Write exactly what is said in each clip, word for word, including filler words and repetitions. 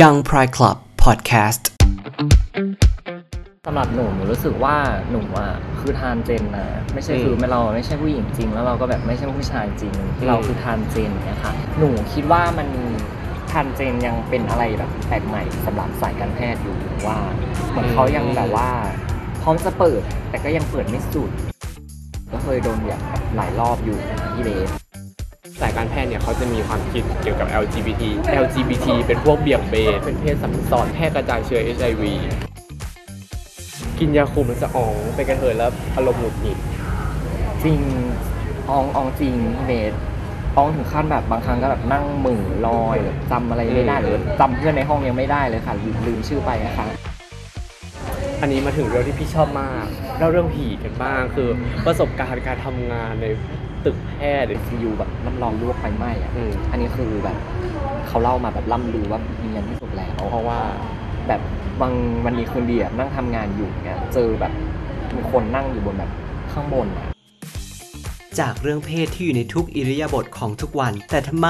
Young Pride Club Podcast สำหรับหนูหนูรู้สึกว่าหนูอ่ะคือทรานส์เจนนะไม่ใช่คือเราไม่ใช่ผู้หญิงจริงแล้วเราก็แบบไม่ใช่ผู้ชายจริงเราคือทรานส์เจนเนี่ยค่ะหนูคิดว่ามันทรานส์เจนยังเป็นอะไรแบบแปลกใหม่สำหรับสายการแพทย์อยู่ว่าเหมือนเขายังแบบว่าพร้อมจะเปิดแต่ก็ยังเปิดไม่สุดก็เคยโดนแบบหลายรอบอยู่ที่เลสสายการแพทย์เนี่ยเขาจะมีความคิดเกี่ยวกับ แอล จี บี ที แอล จี บี ที เป็นพวกเบี่ยงเบนเป็นเพศสัมพันธ์ซ้อนแพร่กระจายเชื้อ เอช ไอ วี กินยาคุมมันจะอ๋องไปกระเทยแล้วอารมณ์หงุดหงิดจริงอ๋องอ๋องจริงเมดอ๋องถึงขั้นแบบบางครั้งก็แบบนั่งมือลอยจำอะไรไม่ได้หรือจำเพื่อนในห้องยังไม่ได้เลยค่ะลืมชื่อไปนะคะอันนี้มาถึงเรื่องที่พี่ชอบมากเล่าเรื่องผีกันบ้างคือประสบการณ์การทำงานในตึกแพทย์ ไอ ซี ยู แบบน้ำร้อนลวกไฟไหม้อ่ะ อ, อันนี้คือแบบเขาเล่ามาแบบล่ำลือว่ามีอย่างที่สุดแล้วเพราะว่าแบบบางวันนี้คืนดีนั่งทำงานอยู่เนี่ยเจอแบบมีคนนั่งอยู่บนแบบข้างบนจากเรื่องเพศที่อยู่ในทุกอิริยาบถของทุกวันแต่ทำไม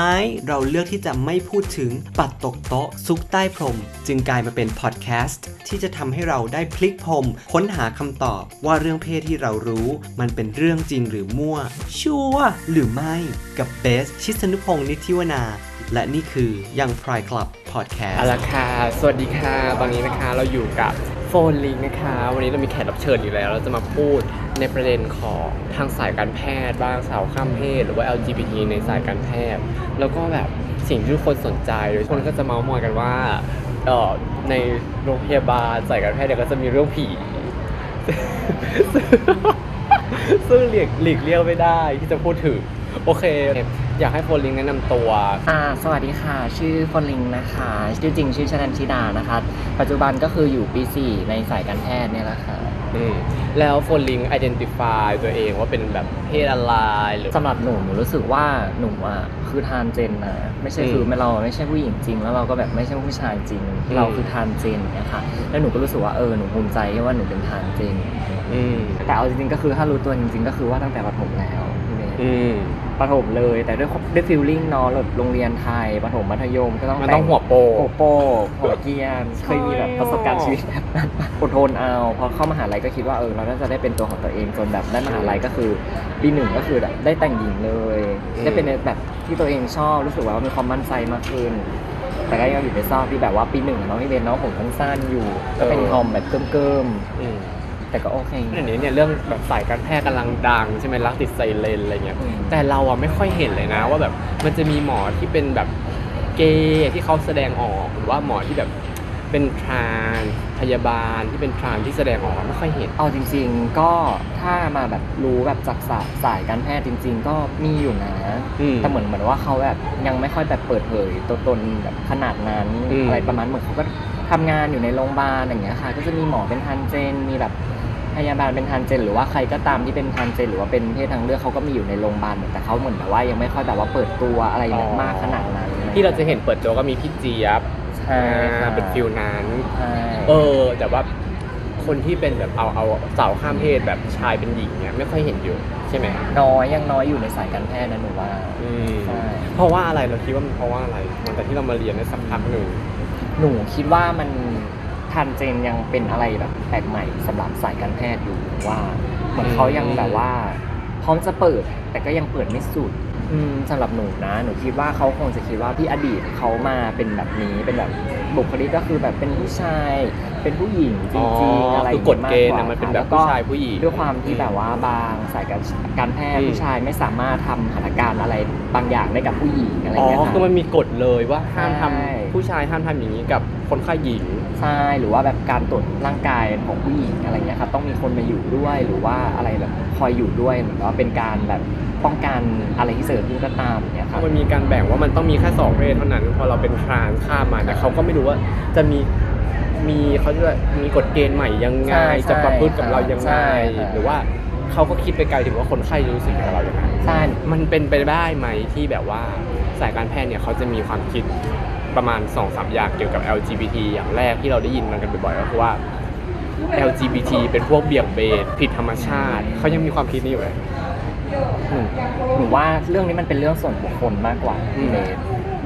เราเลือกที่จะไม่พูดถึงปัดตกโต๊ะซุกใต้พรมจึงกลายมาเป็นพอดแคสต์ที่จะทำให้เราได้พลิกพรมค้นหาคำตอบว่าเรื่องเพศที่เรารู้มันเป็นเรื่องจริงหรือมั่วชัวร์หรือไม่กับเบสชิสนุพงษ์นิธิวนาและนี่คือ Young Pride Club Podcast อะล่ะค่ะสวัสดีค่ะบางนี้นะคะเราอยู่กับโฟนลิงนะคะวันนี้เรามีแขกรับเชิญอยู่แล้วเราจะมาพูดในประเด็นของทางสายการแพทย์บ้างสาวข้ามเพศหรือว่า แอล จี บี ที ในสายการแพทย์แล้วก็แบบสิ่งที่คนสนใจโดยคนก็จะเมามอยกันว่าเอ่อในโรงพยาบาลสายการแพทย์เนี่ยก็จะมีเรื่องผี ซึ่งหลีกหลีกเลี่ยงไม่ได้ที่จะพูดถึงโอเคอยากให้โฟนลิงแนะนำตัวอ่าสวัสดีค่ะชื่อโฟนลิงนะคะชื่อจริงชื่อชนันชิดานะคะปัจจุบันก็คืออยู่ปีสี่ในสายการแพทย์เนี่ยแหละค่ะอืมแล้วโฟนลิง identify ตัวเองว่าเป็นแบบเพศอะไรหรือสำหรับหนูหนูรู้สึกว่าหนูอ่ะคือทรานส์เจนนะไม่ใช่คือเราไม่ใช่ผู้หญิงจริงแล้วเราก็แบบไม่ใช่ผู้ชายจริงเราคือทรานส์เจนเนี่ยค่ะแล้วหนูก็รู้สึกว่าเออหนูภูมิใจว่าหนูเป็นทรานส์เจนอืมแต่เอาจริงๆก็คือถ้ารู้ตัวจริงๆก็คือว่าตั้งแต่ประถมแล้วอืมประถมเลยแต่ด้วยด้วยฟีลลิ่งเนาะโรงเรียนไทยประถมมัธยมก็ต้องมันต้องหัวโปหัวโปหัวเกียร์เคยมีแบบประสบการณ์ชีวิตแบบอดทนเอาพอเข้ามหาลัยก็คิดว่าเออเราน่าจะได้เป็นตัวของตัวเองจนแบบได้มหาลัยก็คือปีหนึ่งก็คือแบบได้แต่งหญิงเลยได้เป็นแบบที่ตัวเองชอบรู้สึกว่ามีความมั่นใจมากขึ้นแต่ก็ยังอยู่ในซอกที่แบบว่าปีหนึ่งน้องที่เรียนน้องผมสั้นๆอยู่ก็เป็นทอมแบบเกิมๆแต่ก็โอเคอันนี้เนี่ยเรื่องแบบสายการแพทย์กำลังดังใช่ไหมรักติดไซเลนอะไรเงี้ยแต่เราอ่ะไม่ค่อยเห็นเลยนะว่าแบบมันจะมีหมอที่เป็นแบบเกย์ที่เขาแสดงออกหรือว่าหมอที่แบบเป็นทรานส์พยาบาลที่เป็นทรานส์ที่แสดงออกไม่ค่อยเห็นเอาจริงๆก็ถ้ามาแบบรู้แบบจากสายการแพทย์จริงๆก็มีอยู่นะแต่เหมือนเหมือนว่าเขาแบบยังไม่ค่อยแบบเปิดเผยตัวตนแบบขนาดนั้นอะไรประมาณเหมือนเขาก็ทำงานอยู่ในโรงพยาบาลอย่างเงี้ยค่ะก็จะมีหมอเป็นทรานส์เจนมีแบบพยาบาลเป็นทรานส์เจนหรือว่าใครก็ตามที่เป็นทรานส์เจนหรือว่าเป็นเพศทางเลือกเขาก็มีอยู่ในโรงพยาบาลแต่เขาเหมือนแบบว่ายังไม่ค่อยแบบว่าเปิดตัวอะไรมากขนาดนั้นที่เราจะเห็นเปิดตัวก็มีพี่เจี๊ยบใช่เป็นฟิวนั้นเออแต่ว่าคนที่เป็นแบบเอาเอาสาวข้ามเพศแบบชายเป็นหญิงเนี่ยไม่ค่อยเห็นอยู่ใช่ไหมน้อยยังน้อยอยู่ในสายการแพทย์นะหนูว่าเพราะว่าอะไรเราคิดว่ามันเพราะว่าอะไรมันแต่ที่เรามาเรียนในสัมพันธ์หนึ่งหนูคิดว่ามันทรานส์เจนยังเป็นอะไรแบบแปลกใหม่สำหรับสายการแพทย์อยู่ว่าเหมือนเขายังแบบว่าพร้อมจะเปิดแต่ก็ยังเปิดไม่สุดสำหรับหนูนะหนูคิดว่าเขาคงจะคิดว่าที่อดีตเขามาเป็นแบบนี้เป็นแบบบุคลิกก็คือแบบเป็นผู้ชายเป็นผู้หญิงจริงๆอะไรมากกว่าแล้วก็ด้วยความที่แบบว่าบางสายการแพทย์ผู้ชายไม่สามารถทำหัตถการอะไรบางอย่างได้กับผู้หญิงอะไรอย่างเงี้ยค่ะก็มันมีกฎเลยว่าห้ามทำผู้ชายห้ามทำอย่างนี้กับคนไข้หญิงใช่หรือว่าแบบการตรวจร่างกายของผู้หญิงอะไรเงี้ยค่ะต้องมีคนมาอยู่ด้วยหรือว่าอะไรแบบคอยอยู่ด้วยเหมือนว่าเป็นการแบบป้องกันอะไรที่เสริมขึ้นก็ตามเนี่ยค่ะมันมีการแบ่งว่ามันต้องมีแค่สองเพศเท่านั้นพอเราเป็นทรานส์ข้ามมาเนี่ยเขาก็ไม่รู้ว่าจะมีมีเขาจะมีกฎเกณฑ์ใหม่ยังไงจะปรับปรุงกับเรายังไงหรือว่าเขาก็คิดไปไกลถึงว่าคนไข้รู้สึกกับเราอย่างไรใช่มันเป็นไปได้ไหมที่แบบว่าสายการแพทย์เนี่ยเขาจะมีความคิดประมาณ สองถึงสาม อย่างเกี่ยวกับ แอล จี บี ที อย่างแรกที่เราได้ยินมันกันบ่อยๆก็คือว่า แอล จี บี ที เป็นพวกเบี่ยงเบนผิดธรรมชาติเขายังมีความคิดนี้อยู่ไหมหนูว่าเรื่องนี้มันเป็นเรื่องส่วนบุคคลมากกว่าพี่เน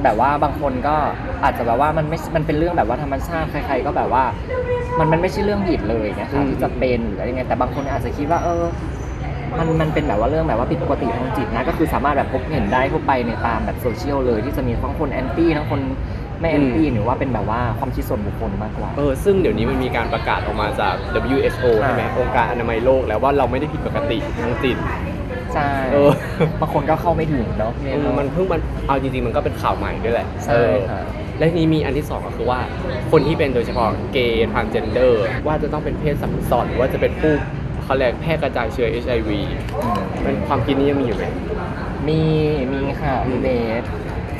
ท แบบว่าบางคนก็อาจจะแบบว่ามันไม่มันเป็นเรื่องแบบว่าธรรมชาติใครๆก็แบบว่ามันมันไม่ใช่เรื่องผิดเลยนะครับที่จะเป็นหรืออะไรเงี้ยแต่บางคนอาจจะคิดว่าเออมันมันเป็นแบบว่าเรื่องแบบว่าผิดปกติทางจิตนะก็คือสามารถแบบพบเห็นได้ทั่วไปในตามแบบโซเชียลเลยที่จะมีทั้งคนแอนตี้ทั้งคนไม่แอนตี้หรือว่าเป็นแบบว่าความคิดส่วนบุคคลมากกว่าเออซึ่งเดี๋ยวนี้มันมีการประกาศออกมาจาก ดับเบิลยู เอช โอ ใช่ไหมองค์การอนามัยโลกแล้วว่าเราไม่ได้ผิดปกติทางจิตใช่บางคนก็เข้าไม่ถึงเนาะมันเพิ่งมันเอาจริงๆมันก็เป็นข่าวใหม่ด้วยแหละใช่ค่ะและทีนี้มีอันที่สองก็คือว่าคนที่เป็นโดยเฉพาะเกย์ทรานส์เจนเดอร์ว่าจะต้องเป็นเพศสัมพันธ์หรือว่าจะเป็นผู้เขาแหลกแพร่กระจายเชื้อ เอช ไอ วี เป็นความคิดนี้ยังมีอยู่ไหมมีมีค่ะมีเบส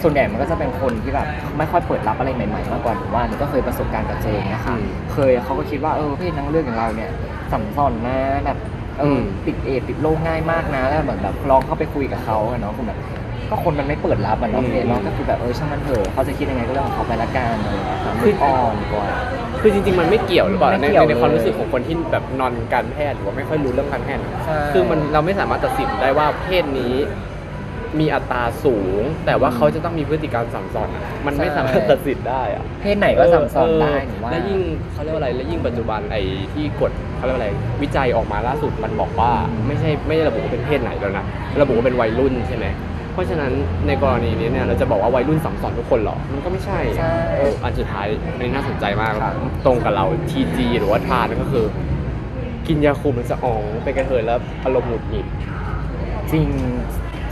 ส่วนใหญ่มันก็จะเป็นคนที่แบบไม่ค่อยเปิดรับอะไรใหม่ๆมาก่อนหรือว่านี่ก็เคยประสบการณ์กับเจนนะคะเคยเขาก็คิดว่าเออเพศนักเลือกอย่างเราเนี่ยสัมพันธ์นะแบบเออติดเอติดโรคง่ายมากนะแล้วเหมือนแบบลองเข้าไปคุยกับเขาเนาะคุณแบบก็คนมันไม่เปิดรับมันเนาะเนาะก็คือแบบเออช่างมันเถอะเขาจะคิดยังไงก็เรื่องของเขาไปละกันเลยคืออ่อนกว่าคือจริงๆมันไม่เกี่ยวหรือเปล่าในในความรู้สึกของคนที่แบบนอนการแพทย์หรือว่าไม่ค่อยรู้เรื่องการแพทย์คือมันเราไม่สามารถตัดสินได้ว่าเพศนี้มีอัตราสูงแต่ว่าเขาจะต้องมีพฤติกรรมสัมพันธ์มันไม่สามารถตัดสินได้อะเพศไหนก็สัมพันธ์ได้และยิ่งเขาเรียกว่าอะไรและยิ่งปัจจุบันไอ้ที่กฎเขาเรียกว่าอะไรวิจัยออกมาล่าสุดมันบอกว่าไม่ใช่ไม่ได้ระบุว่าเป็นเพศไหนแล้วนะระบุว่าเป็นวัยรุ่นใช่ไหมเพราะฉะนั้นในกรณีนี้เนี่ยเราจะบอกว่าวัยรุ่นสัมพันธ์ทุกคนหรอมันก็ไม่ใช่อันสุดท้ายมันน่าสนใจมากตรงกับเรา ที จี หรือว่าทานก็คือกินยาคุมมันจะอ๋องไปกระเทยแล้วอารมณ์หงุดหงิดจริง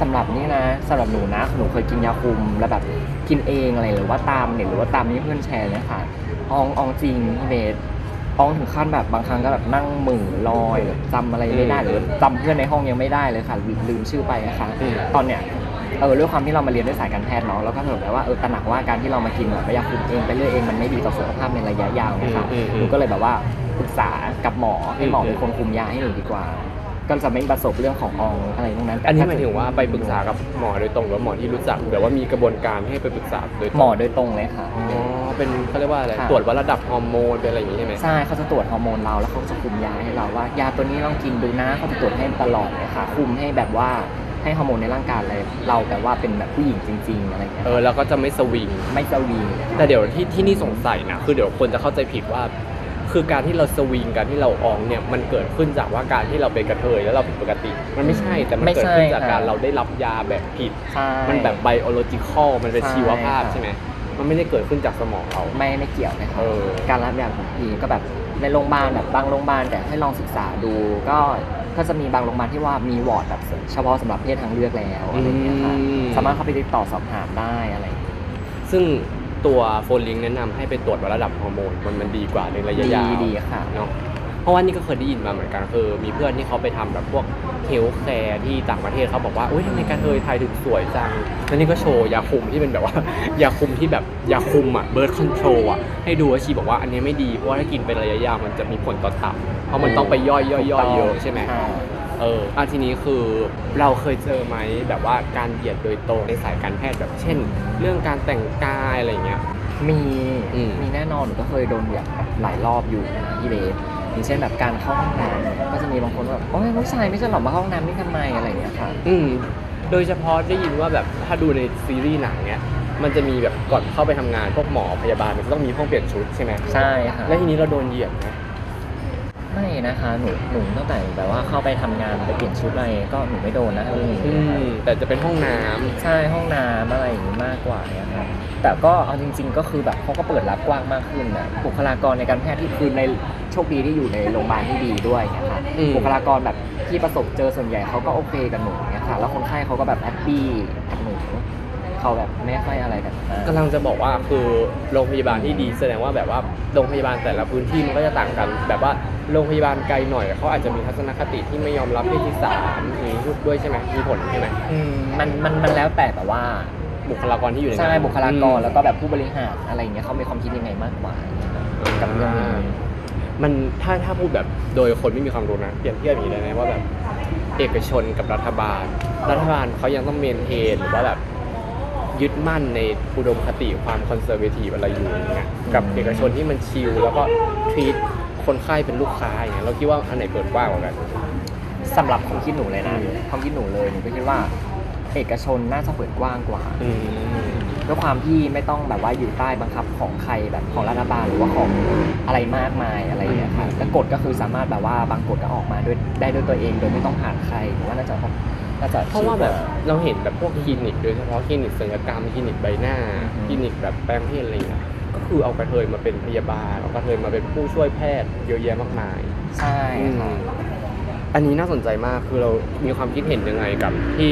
สำหรับนี่นะสำหรับหนูนะหนูเคยกินยาคุมแล้วแบบกินเองอะไรหรือว่าตามเนี่ยหรือว่าตามนี่เพื่อนแชร์เนี่ยค่ะอองอองจริงพี่เบสอองถึงขั้นแบบบางครั้งก็แบบนั่งมือลอยแบบจำอะไรไม่ได้หรือจำเพื่อนในห้องยังไม่ได้เลยค่ะลืมชื่อไปนะคะตอนเนี้ยเออด้วยความที่เรามาเรียนด้วยสายการแพทย์เนาะแล้วก็ถือแบบว่าเออตระหนักว่าการที่เรามากินแบบยาคุมเองไปเรื่อยเองมันไม่ดีต่อสุขภาพในระยะยาวนะคะหนูก็เลยแบบว่าปรึกษากับหมอให้หมอเป็นคนคุมยาให้หนูดีกว่าก็จะไม่ประสบเรื่องของอองอะไรพวกนั้นอันนี้หมายถึงว่าไปปรึกษากับหมอโดยตรงหรือหมอที่รู้จักหรือว่ามีกระบวนการให้ไปปรึกษาโดยหมอโดยตรงเลยค่ะอ๋อเป็นเขาเรียกว่าอะไรตรวจวัดระดับฮอร์โมนเป็นอะไรอย่างนี้ใช่ไหมใช่เขาจะตรวจฮอร์โมนเราแล้วเขาจะคุมยาให้เราว่ายาตัวนี้ต้องกินดูนะเขาจะตรวจให้ตลอดเลยค่ะคุมให้แบบว่าให้ฮอร์โมนในร่างกายเลยเราแต่ว่าเป็นแบบผู้หญิงจริงๆอะไรเงี้ยเออแล้วก็จะไม่สวิงไม่สวิงแต่เดี๋ยวที่ที่นี่สงสัยนะคือเดี๋ยวคนจะเข้าใจผิดว่าคือการที่เราสวิงการที่เราอองเนี่ยมันเกิดขึ้นจากว่าการที่เราเป็นกระเทยแล้วเราผิดปกติมันไม่ใช่แต่มันเกิดขึ้นจากการเราได้รับยาแบบผิดมันแบบไบโอโลจิคอลมันเป็นชีวภาพใช่ไหมมันไม่ได้เกิดขึ้นจากสมองเราไม่ไม่เกี่ยวนะครับการรับยาของพีก็แบบในโรงพยาบาลแบบบางโรงพยาบาลแต่ให้ลองศึกษาดูก็ก็จะมีบางโรงพยาบาลที่ว่ามีวอร์ดแบบเฉพาะสำหรับเพศทางเลือกแล้วอะไรอย่างเงี้ยค่ะสามารถเข้าไปติดต่อสอบถามได้อะไรซึ่งตัวโฟลิงแนะนำให้ไปตรวจวัดระดับฮอร์โมนมันมันดีกว่าในระยะยาวดีดีค่ะเนาะเพราะว่านี่ก็เคยได้ยินมาเหมือนกันคือมีเพื่อนที่เขาไปทำแบบพวกเฮลท์แคร์ที่ต่างประเทศเขาบอกว่าโอ๊ยทำไมกระเทยไทยถึงสวยจังแล้วนี่ก็โชว์ยาคุมที่เป็นแบบว่ายาคุมที่แบบยาคุมอ่ะเบิร์ธคอนโทรลอ่ะให้ดูว่าชีบอกว่าอันนี้ไม่ดีเพราะว่าถ้ากินเป็นระยะยาวมันจะมีผลต่อตับเพราะมันต้องไปย่อยย่อยย่อยเยอะใช่ไหมเอออ่ะทีนี้คือเราเคยเจอไหมแบบว่าการเหยียดโดยตรงในสายการแพทย์แบบเช่นเรื่องการแต่งกายอะไรเงี้ยมีมีแน่นอนก็เคยโดนเหยียดหลายรอบอยู่นะพี่เบสอย่างเช่นแบบการเข้าห้องน้ำก็จะมีบางคนแบบโอ้ยผู้ชายไม่ใช่หรอมาห้องน้ำนี่ทำไมอะไรเงี้ยค่ะอืมโดยเฉพาะได้ยินว่าแบบถ้าดูในซีรีส์หนังเนี้ยมันจะมีแบบก่อนเข้าไปทำงานพวกหมอพยาบาลมันจะต้องมีห้องเปลี่ยนชุดใช่ไหมใช่ค่ะแล้วทีนี้เราโดนเหยียดไหมไม่นะคะหนูหนูตั้งแต่แบบว่าเข้าไปทำงานไปเปลี่ยนชุดอะไรก็หนูไม่โดนนะเรื่องนี้แต่จะเป็นห้องน้ำใช่ห้องน้ำอะไรอย่างนี้มากกว่านะครับแต่ก็เอาจริงๆก็คือแบบเขาก็เปิดรับกว้างมากขึ้นนะบุคลากรในการแพทย์ที่คือในโชคดีที่อยู่ในโรงพยาบาลที่ดีด้วยนะคะบุคลากรแบบที่ประสบเจอส่วนใหญ่เขาก็โอเคกับหนูเนี่ยค่ะแล้วคนไข้เขาก็แบบแฮปปี้กับหนูเขาแบบไม่ค่อยอะไรกันกำลังจะบอกว่าคือโรงพยาบาลที่ดีแสดงว่าแบบว่าโรงพยาบาลแต่ละพื้นที่มันก็จะต่างกันแบบว่าโรงพยาบาลไกลหน่อยเขาอาจจะมีทัศนคติที่ไม่ยอมรับเพศที่สามมีทุกด้วยใช่ไหมมีผลใช่ไหมมันมันมันแล้วแต่แต่ว่าบุคลากรที่อยู่ในใช่บุคลากรแล้วก็แบบผู้บริหารอะไรอย่างเงี้ยเขามีความคิดยังไงมากกว่ากับเรื่องนี้มันถ้าถ้าพูดแบบโดยคนไม่มีความรู้นะเปรียบเทียบอย่างนี้ได้ไหมว่าแบบเอกชนกับรัฐบาลรัฐบาลเขายังต้องเมนเทนหรือว่าแบบยึดมั่นในอุดมคติความคอนเซอร์เวทีฟอะไรอยู่เนี่ยกับเอกชนที่มันชิลแล้วก็ทรีตคนไข้เป็นลูกค้าอย่างเงี้ยเราคิดว่าอันไหนเปิดกว้างกว่ากันสำหรับความคิดหนูเลยนะความคิดหนูเลยหนูก็คิดว่าเอกชนน่าจะเปิดกว้างกว่า ด้วยความที่ไม่ต้องแบบว่าอยู่ใต้บังคับของใครแบบของรัฐบาลหรือว่าของอะไรมากมายอะไรอย่างเงี้ยค่ะแล้วกฎก็คือสามารถแบบว่าบางกฎก็ออกมาด้วยได้ด้วยตัวเองโดยไม่ต้องผ่านใครหรือว่าน่าจะเพราะว่าแบบเราเห็นแบบพวกคลินิกโดยเฉพาะคลินิกศัลยกรรมคลินิกใบหน้าคลินิกแบบแปลงเพศอะไรอย่างเงี้ยก็คือเอากระเทยมาเป็นพยาบาลเอากระเทยมาเป็นผู้ช่วยแพทย์เยอะแยะมากมายใช่ค่ะอันนี้น่าสนใจมากคือเรามีความคิดเห็นยังไงกับที่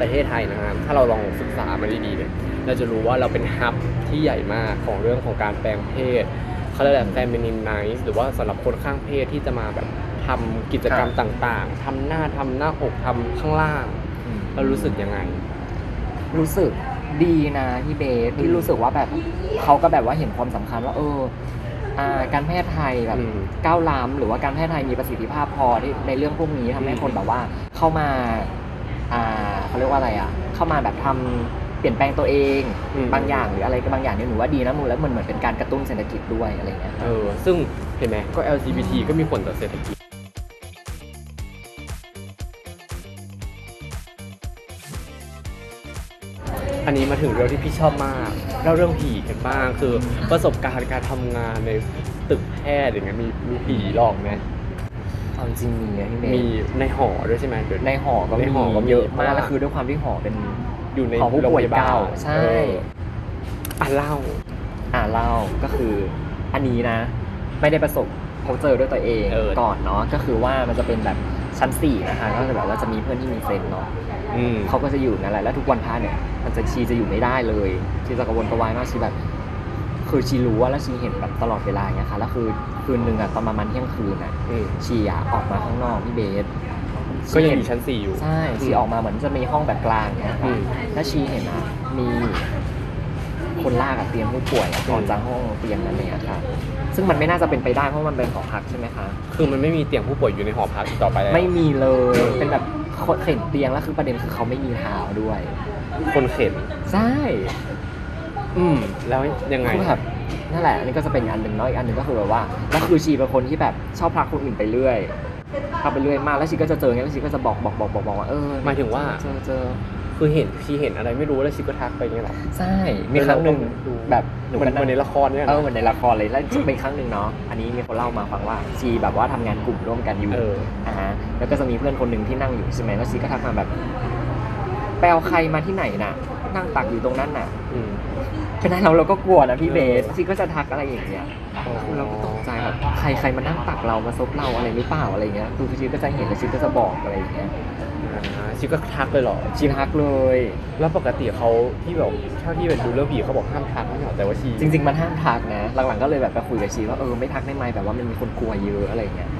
ประเทศไทยนะครับถ้าเราลองศึกษามาดีๆเนี่ยเราจะรู้ว่าเราเป็นฮับที่ใหญ่มากของเรื่องของการแปลงเพศเขาเรียกแบบแฟมินินไนซ์หรือว่าสำหรับคนข้างเพศที่จะมาแบบทำกิจกรรมต่างๆทำหน้าทำหน้าอกทำข้างล่างเรารู้สึกยังไงรู้สึกดีนะพี่เบสที่รู้สึกว่าแบบเขาก็แบบว่าเห็นความสำคัญว่าเออการแพทย์ไทยแบบก้าวล้ำหรือว่าการแพทย์ไทยมีประสิทธิภาพพอที่ในเรื่องพวกนี้ทำให้คนแบบว่าเข้ามาเขาเรียกว่าอะไรอ่ะเข้ามาแบบทำเปลี่ยนแปลงตัวเองบางอย่างหรืออะไรก็บางอย่างเนี่ยหนูว่าดีนะมูแล้วมันเหมือนเป็นการกระตุ้นเศรษฐกิจด้วยอะไรเงี้ยเออซึ่งเห็นไหมก็ แอล จี บี ที ก็มีผลต่อเศรษฐกิจอันนี้มาถึงเรื่องที่พี่ชอบมากเล่าเรื่องผีกันบ้างคือประสบการณ์การทำงานในตึกแพทย์อย่างเงี้ยมีมีผีหลอกไหมเอาจริงมีนะพี่เมย์มีในหอด้วยใช่ไหมในหอก็มีเยอะมากแล้วคือด้วยความที่หอเป็นอยู่ในโรงพยาบาลใช่อ่ะเล่าอ่ะเล่าก็คืออันนี้นะไม่ได้ประสบพบเจอด้วยตัวเองก่อนเนาะก็คือว่ามันจะเป็นแบบชั้นสี่นะคะก็จะแบบว่าจะมีเพื่อนที่มีเซนเนาะเขาก็จะอยู่นั่นแหละแล้วทุกวันพระเนี่ยมันจะชีจะอยู่ไม่ได้เลยชีจะกระวนกระวายมากชีแบบคือชีรู้ว่าแล้วชีเห็นแบบตลอดเวลาอย่างเงี้ยค่ะแล้วคือคืนนึงอ่ะตอนประมาณเที่ยงคืนอ่ะชีอ่ะออกมาข้างนอกพี่เบสก็ยังอยู่ชั้นสี่อยู่ใช่ชีออกมาเหมือนจะมีห้องแบบกลางเงี้ยค่ะแล้วชีเห็นอ่ะมีคนลากอ่ะเตียงผู้ป่วยนอนจากห้องเตียงนั้นเลยค่ะซึ่งมันไม่น่าจะเป็นไปได้เพราะมันเป็นหอพักใช่ไหมคะคือมันไม่มีเตียงผู้ป่วยอยู่ในหอพักอีกต่อไปแล้วไม่มีเลยเป็นแบบเข็นเตียงแล้วคือประเด็นคือเขาไม่มีเท้าด้วยคนเข็นใช่อืมแล้วยังไงแบบนั่นแหละอันนี้ก็จะเป็นอันหนึ่งน้อยอันหนึ่งก็คือแบบว่าแล้วคือชีเป็นคนที่แบบชอบพาคนอื่นไปเรื่อยพาไปเรื่อยมากแล้วชีก็จะเจอไงแล้วชีก็จะบอกบอกบอกบอกบอกว่าเออหมายถึงว่าเจอเจอคือเห็นชีเห็นอะไรไม่รู้แล้วชีก็ทักไปอย่างเงี้ยหรอใช่มีครั้งนึงแบบเหมือนในละครเนี่ยเออเหมือนในละครเลยแล้วเป็นครั้งนึงเนาะอันนี้มีคนเล่ามาฟังว่าชีแบบว่าทำงานกลุ่มร่วมกันอยู่อ่าฮะแล้วก็จะมีเพื่อนคนนึงที่นั่งอยู่ใช่ไหมแล้วชีก็ทักมาแบบแปลวใครมาที่ไหนน่ะนั่งตักอยู่ตรงนั้นน่ะเป็นไรเราเราก็กลัวนะพี่เบสชีก็จะทักอะไรอย่างเงี้ยเราก็ตกใจแบบใครใครมานั่งตักเรามาซบเราอะไรหรือเปล่าอะไรเงี้ยคือชีก็จะเห็นแล้วชีก็จะบอกอะไรอย่างเงี้ยชีก็ทักเลยเหรอชีทักเลยแล้วปกติเขาที่แบบเท่าที่แบบดูเรื่องผีเขาบอกห้ามทักไม่ใช่หรอแต่ว่าชีจริงๆมันห้ามทักนะหลังๆก็เลยแบบไปคุยกับชีว่าเออไม่ทักได้ไหมแบบว่ามันมีคนกลัวเยอะอะไรเงี้ย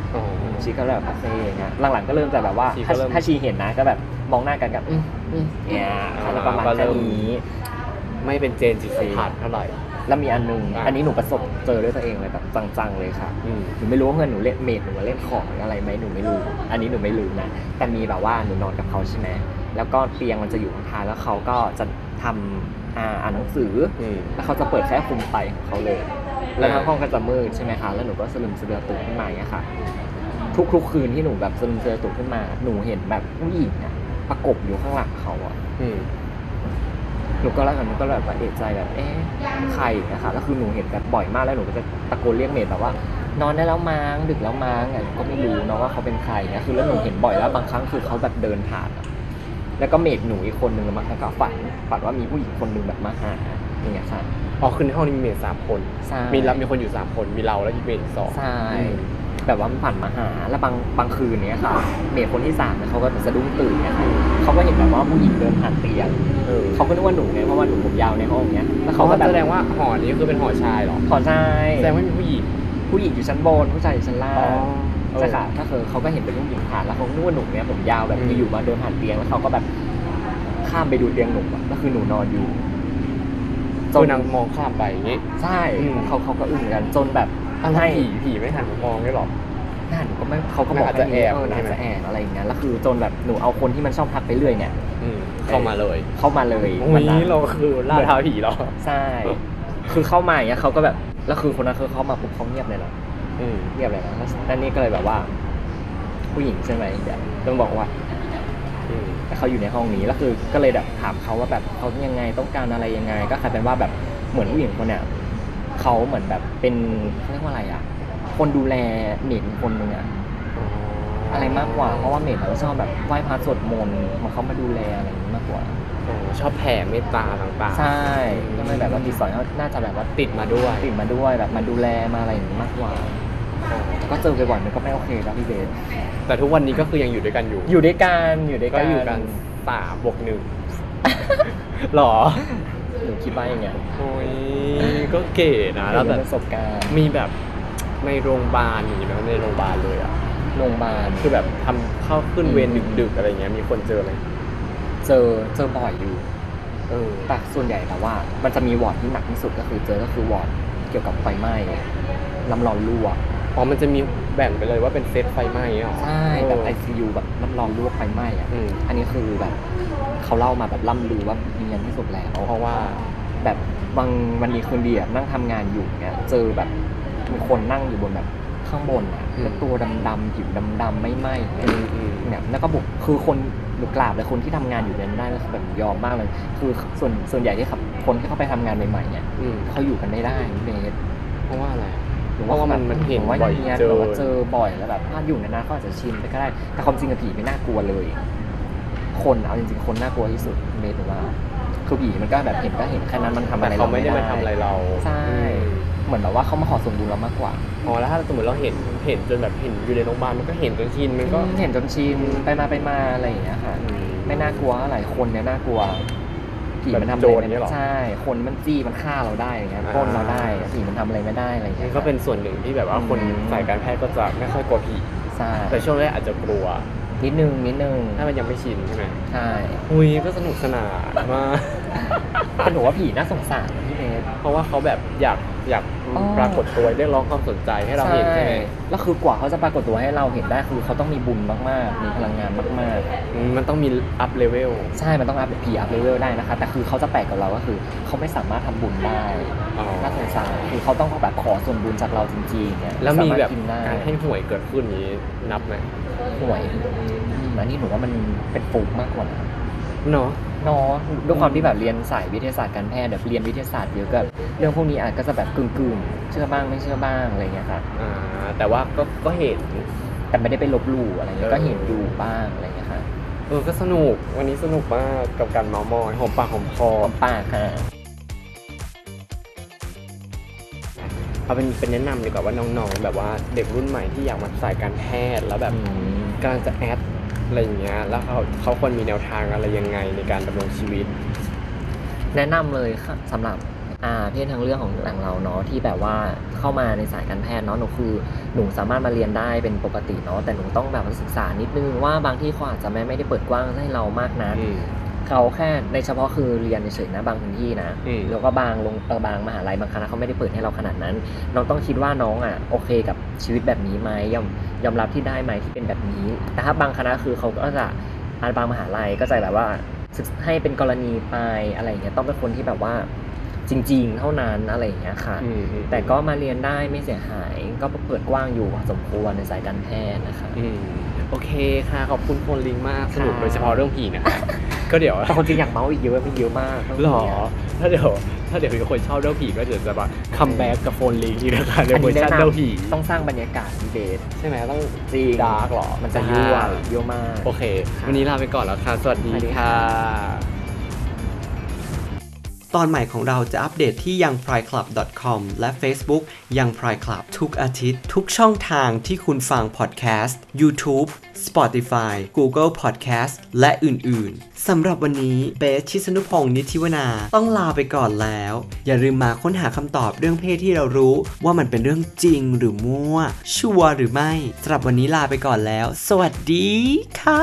ชีก็แบบพักเซ่เงี้ยหลังๆก็เริ่มแต่แบบว่าถ้าชีเห็นนะก็แบบมองหน้ากันกับอืมอืมเนี่ยอะไรประมาณนี้ไม่เป็นเจนจิตสัมผัสเท่าไหร่แล้วมีอันนึงอันนี้หนูประสบเจอด้วยตัวเองเลยแบบจังๆเลยค่ะหนูไม่รู้ว่าเพื่อนหนูเล่นเมดหนูเล่นของอะไรไหมหนูไม่รู้อันนี้หนูไม่รู้นะแต่มีแบบว่าหนูนอนกับเขาใช่ไหมแล้วก็เตียงมันจะอยู่ข้างทางแล้วเขาก็จะทำอ่านหนังสือแล้วเขาจะเปิดแค่คุมไฟของเขาเลยแล้วทั้งห้องก็จะมืดใช่ไหมคะแล้วหนูก็สลึมสลือตื่นขึ้นมาอย่างนี้ค่ะทุกๆคืนที่หนูแบบสลึมสลือตื่นขึ้นมาหนูเห็นแบบผู้หญิงอะประกบอยู่ข้างหลังเขาอะหนูก็แล้วกันหนูก็แบบว่าเอะใจแบบเอ๊ะใครนะคะแล้วคือหนูเห็นแบบบ่อยมากแล้วหนูก็จะตะโกนเรียกเมดแบบว่านอนได้แล้วมั้งดึกแล้วมั้งไงก็ไม่รู้เนาะว่าเขาเป็นใครเนี่ยคือแล้วหนูเห็นบ่อยแล้วบางครั้งคือเขาแบบเดินผ่านแล้วก็เมดหนูอีกคนนึงมาแล้วก็ฝันฝันว่ามีผู้หญิงคนนึงแบบมาหาอย่างเงี้ยค่ะอ๋อคือในห้องนี้มีเมดสามคนมีเรามีคนอยู่สามคนมีเราแล้วอีกเมดอีกสองใช่แบบว่ามันฝันมาหาแล้วบางบางคืนเนี้ยค่ะเมดคนที่สามเนี่ยเขาก็สะดุ้งตื่นเนี่ยค่ะเขาก็เห็นแบบว่าผู้หญิงเดินผ่านเตียงเขาก็นึกว่าหนูไงเพราะว่าหนูผมยาวในห้องเนี้ยแล้วเขาก็แสดงว่าหอนี้คือเป็นหอชายหรอหอชายแสดงว่ามีผู้หญิงผู้หญิงอยู่ชั้นบนผู้ชายอยู่ชั้นล่างใช่ค่ะก็คือเขาก็เห็นเป็นผู้หญิงผ่านแล้วเขานึกว่าหนูเนี้ยผมยาวแบบอยู่มาเดินผ่านเตียงแล้วเขาก็แบบข้ามไปดูเตียงหนูก็คือหนูนอนอยู่จนนางมองข้ามไปอย่างงี้ใช่เขาเขาก็อึ้งกันจนแบบอะไรผีผีไม่หันมองได้หรอหน้าหนูก็ไม่เขาก็บอกจะแอบน่าจะแอบอะไรอย่างเงี้ยแล้วคือจนแบบหนูเอาคนที่มันชอบทักไปเรื่อยเนี่ยเข้ามาเลยเข้ามาเลยวันนี้เราคือล่าท้าผีหรอใช่คือเข้ามาอย่างเงี้ยเขาก็แบบแล้วคือคนนั้นคือเขามาปุ๊บเขาเงียบเลยนะเงียบเลยนะแล้วนี่ก็เลยแบบว่าผู้หญิงใช่ไหมเดี๋ยวต้องบอกว่า แต่เขาอยู่ในห้องนี้แล้วคือก็เลยแบบถามเขาว่าแบบเขายังไงต้องการอะไรยังไงก็กลายเป็นว่าแบบเหมือนผู้หญิงคนเนี้ยเขาเหมือนแบบเป็นเรียกว่าอะไรอ่ะคนดูแลเมดคนนึงอ่ะอะไรมากกว่าเพราะว่าเมดเขาชอบแบบไหว้พระสวดมนต์มาเขามาดูแลอะไรอย่างนี้มากกว่าชอบแผ่เมตตาต่างๆใช่ก็เลยแบบว่าดีสอยน่าจะแบบว่าติดมาด้วยติดมาด้วยแบบมาดูแลมาอะไรอย่างนี้มากกว่าก็เจอบ่อยๆมันก็ไม่โอเคแล้วพี่เบสแต่ทุกวันนี้ก็คือยังอยู่ด้วยกันอยู่อยู่ด้วยกันอยู่ด้วยกันก็อยู่กันสามบวกหนึ่งหรอหนูคิดว่าอย่างเงี้ยโอ้ยก็เก๋นะแล้วแบบประสบการณ์มีแบบในโรงพยาบาลอย่างเงี้ยไหมในโรงพยาบาลเลยอะโรงพยาบาลคือแบบทำเข้าขึ้นเวรดึกๆอะไรเงี้ยมีคนเจอไหมเจอเจอบ่อยอยู่เออแต่ส่วนใหญ่แต่ว่ามันจะมีวอร์ดที่หนักที่สุดก็คือเจอก็คือวอร์ดเกี่ยวกับไฟไหม้น้ำร้อนรั่วอ๋อมันจะมีแบ่งไปเลยว่าเป็นเซตไฟไหม้อ่ะใช่แบบ ไอ ซี ยู แบบน้ำร้อนรั่วไฟไหม้อ่ะอันนี้คือแบบเขาเล่ามาแบบล่ำลือว่ามีอย่างที่สุดแล้วเพราะว่าแบบบางวันนี้คนเดียวนั่งทำงานอยู่เนี่ยเจอแบบมีคนนั่งอยู่บนแบบข้างบนอ่ะแล้วตัวดำๆผิวดำๆไม่ไหม้เนี่ยแล้วก็บุกคือคนบุกกราบเลยคนที่ทำงานอยู่นั้นได้แล้วแบบยอมมากเลยคือส่วนส่วนใหญ่ที่ขับคนที่เข้าไปทำงานใหม่ๆเนี่ยเขาอยู่กันไม่ได้เบสเพราะว่าอะไรเพราะว่ามันมันเห็นว่าอย่างเงี้ยเราเจอบ่อยแล้วแบบถ้าอยู่นานๆก็อาจจะชินไปก็ได้แต่ความจริงกับผีไม่น่ากลัวเลยคนเอาจริงๆคนน่ากลัวที่สุดเมตว่าคือผีมันก็แบบเห็นก็เห็นแค่นั้นมันทำอะไรเราไม่ได้มันทำอะไรเราใช่เหมือนแบบว่าเขามาขอส่วนบุญเรามากกว่าอ๋อแล้วถ้าสมมติเราเห็นเห็นจนแบบเห็นอยู่ในโรงพยาบาลมันก็เห็นจนชินมันก็เห็นจนชินไปมาไปมาอะไรอย่างเงี้ยค่ะไม่น่ากลัวหลายคนเนี่ยน่ากลัวผีมันทำโดนเนี่ยหรอใช่คนมันจี้มันฆ่าเราได้อย่างเงี้ยต้นเราได้ผีมันทำอะไรไม่ได้อะไรอย่างเงี้ยก็เป็นส่วนหนึ่งที่แบบว่าคนสายการแพทย์ก็จะไม่ค่อยกลัวผีใช่แต่ช่วงแรกอาจจะกลัวนิดนึงนิดนึงถ้ามันยังไม่ชินใช่ไหมใช่อุ้ยก็สนุกสนานมากหนูว่าผีน่าสงสารพี่เบสเพราะว่าเขาแบบอยากอยากปรากฏตัวเรียกร้องความสนใจให้เราเห็นใช่ไหมแล้วคือกว่าเขาจะปรากฏตัวให้เราเห็นได้คือเขาต้องมีบุญมากๆมีพลังงานมากๆมันต้องมีอัพเลเวลใช่มันต้องอัพผีอัพเลเวลได้นะคะแต่คือเขาจะแปลกกับเราก็คือเขาไม่สามารถทำบุญได้น่าสงสารคือเขาต้องแบบขอส่วนบุญจากเราจริงๆเนี่ยแล้วมีแบบการให้หวยเกิดขึ้นนี้นับไหมหวยอันนี้หนูว่ามันเป็นปลุกมากกว่าเนาะเนาะด้วยความที่แบบเรียนสายวิทยาศาสตร์การแพทย์แบบเรียนวิทยาศาสตร์เยอะกับเรื่องพวกนี้อาจจะแบบกึ่งๆเชื่อบ้างไม่เชื่อบ้างอะไรเงี้ยค่ะอ่าแต่ว่าก็ก็เห็นแต่ไม่ได้ไปลบหลู่อะไรเงี้ยก็เห็นอยู่บ้างอะไรเงี้ยค่ะเออก็สนุกวันนี้สนุกมากกับการเมามอยหอมปากหอมคอหอมปากค่ะเอาเป็นเป็นแนะนำดีกว่าว่าน้องๆแบบว่าเด็กรุ่นใหม่ที่อยากมาสายการแพทย์แล้วแบบกำลังจะแอดอะไรอย่างเงี้ยแล้วเขาเขาควรมีแนวทางอะไรยังไงในการดำรงชีวิตแนะนำเลยค่ะสำหรับอ่าเพศทางเลือกของหลังเราเนาะที่แบบว่าเข้ามาในสายการแพทย์เนาะหนูคือหนูสามารถมาเรียนได้เป็นปกติเนาะแต่หนูต้องแบบศึกษานิดนึงว่าบางที่เขาอาจจะไม่ไม่ได้เปิดกว้างให้เรามากนักเขาแค่ในเฉพาะคือเรียนเฉยๆนะบางพื้นที่นะแล้วก็บางลงเออบางมหาลัยบางคณะเขาไม่ได้เปิดให้เราขนาดนั้นน้องต้องคิดว่าน้องอ่ะโอเคกับชีวิตแบบนี้ไหมยอมยอมรับที่ได้ไหมที่เป็นแบบนี้แต่ถ้าบางคณะคือเขาก็จะบางมหาลัยก็จะแบบว่าให้เป็นกรณีไปอะไรอย่างเงี้ยต้องเป็นคนที่แบบว่าจริงๆเท่านั้นอะไรอย่างเงี้ยค่ะแต่ก็มาเรียนได้ไม่เสียหายก็เปิดกว้างอยู่พอสมควรในสายการแพทย์นะคะโอเคค่ะขอบคุณคนลิงมากสนุกโดยเฉพาะเรื่องผีนะก็เดี๋ยวแต่คนจริงอยากเมาอีกเยอะมันเยอะมากหรอถ้าเดี๋ยวถ้าเดี๋ยวมีคนชอบเรื่องผีก็เดี๋ยวจะมาคัมแบ็กกับโฟนลิงอีกนะคะเรื่องผีต้องสร้างบรรยากาศพิเศษใช่ไหมต้องจริงดาร์กหรอมันจะยั่วยั่วมากโอเควันนี้ลาไปก่อนแล้วค่ะสวัสดีค่ะตอนใหม่ของเราจะอัปเดตที่ young pride club dot com และ Facebook Young Pride Club ทุกอาทิตย์ทุกช่องทางที่คุณฟัง podcast YouTube Spotify Google Podcast และอื่นๆสำหรับวันนี้เบสชิสนุพงศ์นิธิวนาต้องลาไปก่อนแล้วอย่าลืมมาค้นหาคำตอบเรื่องเพศที่เรารู้ว่ามันเป็นเรื่องจริงหรือมั่วชัวร์หรือไม่สำหรับวันนี้ลาไปก่อนแล้วสวัสดีค่ะ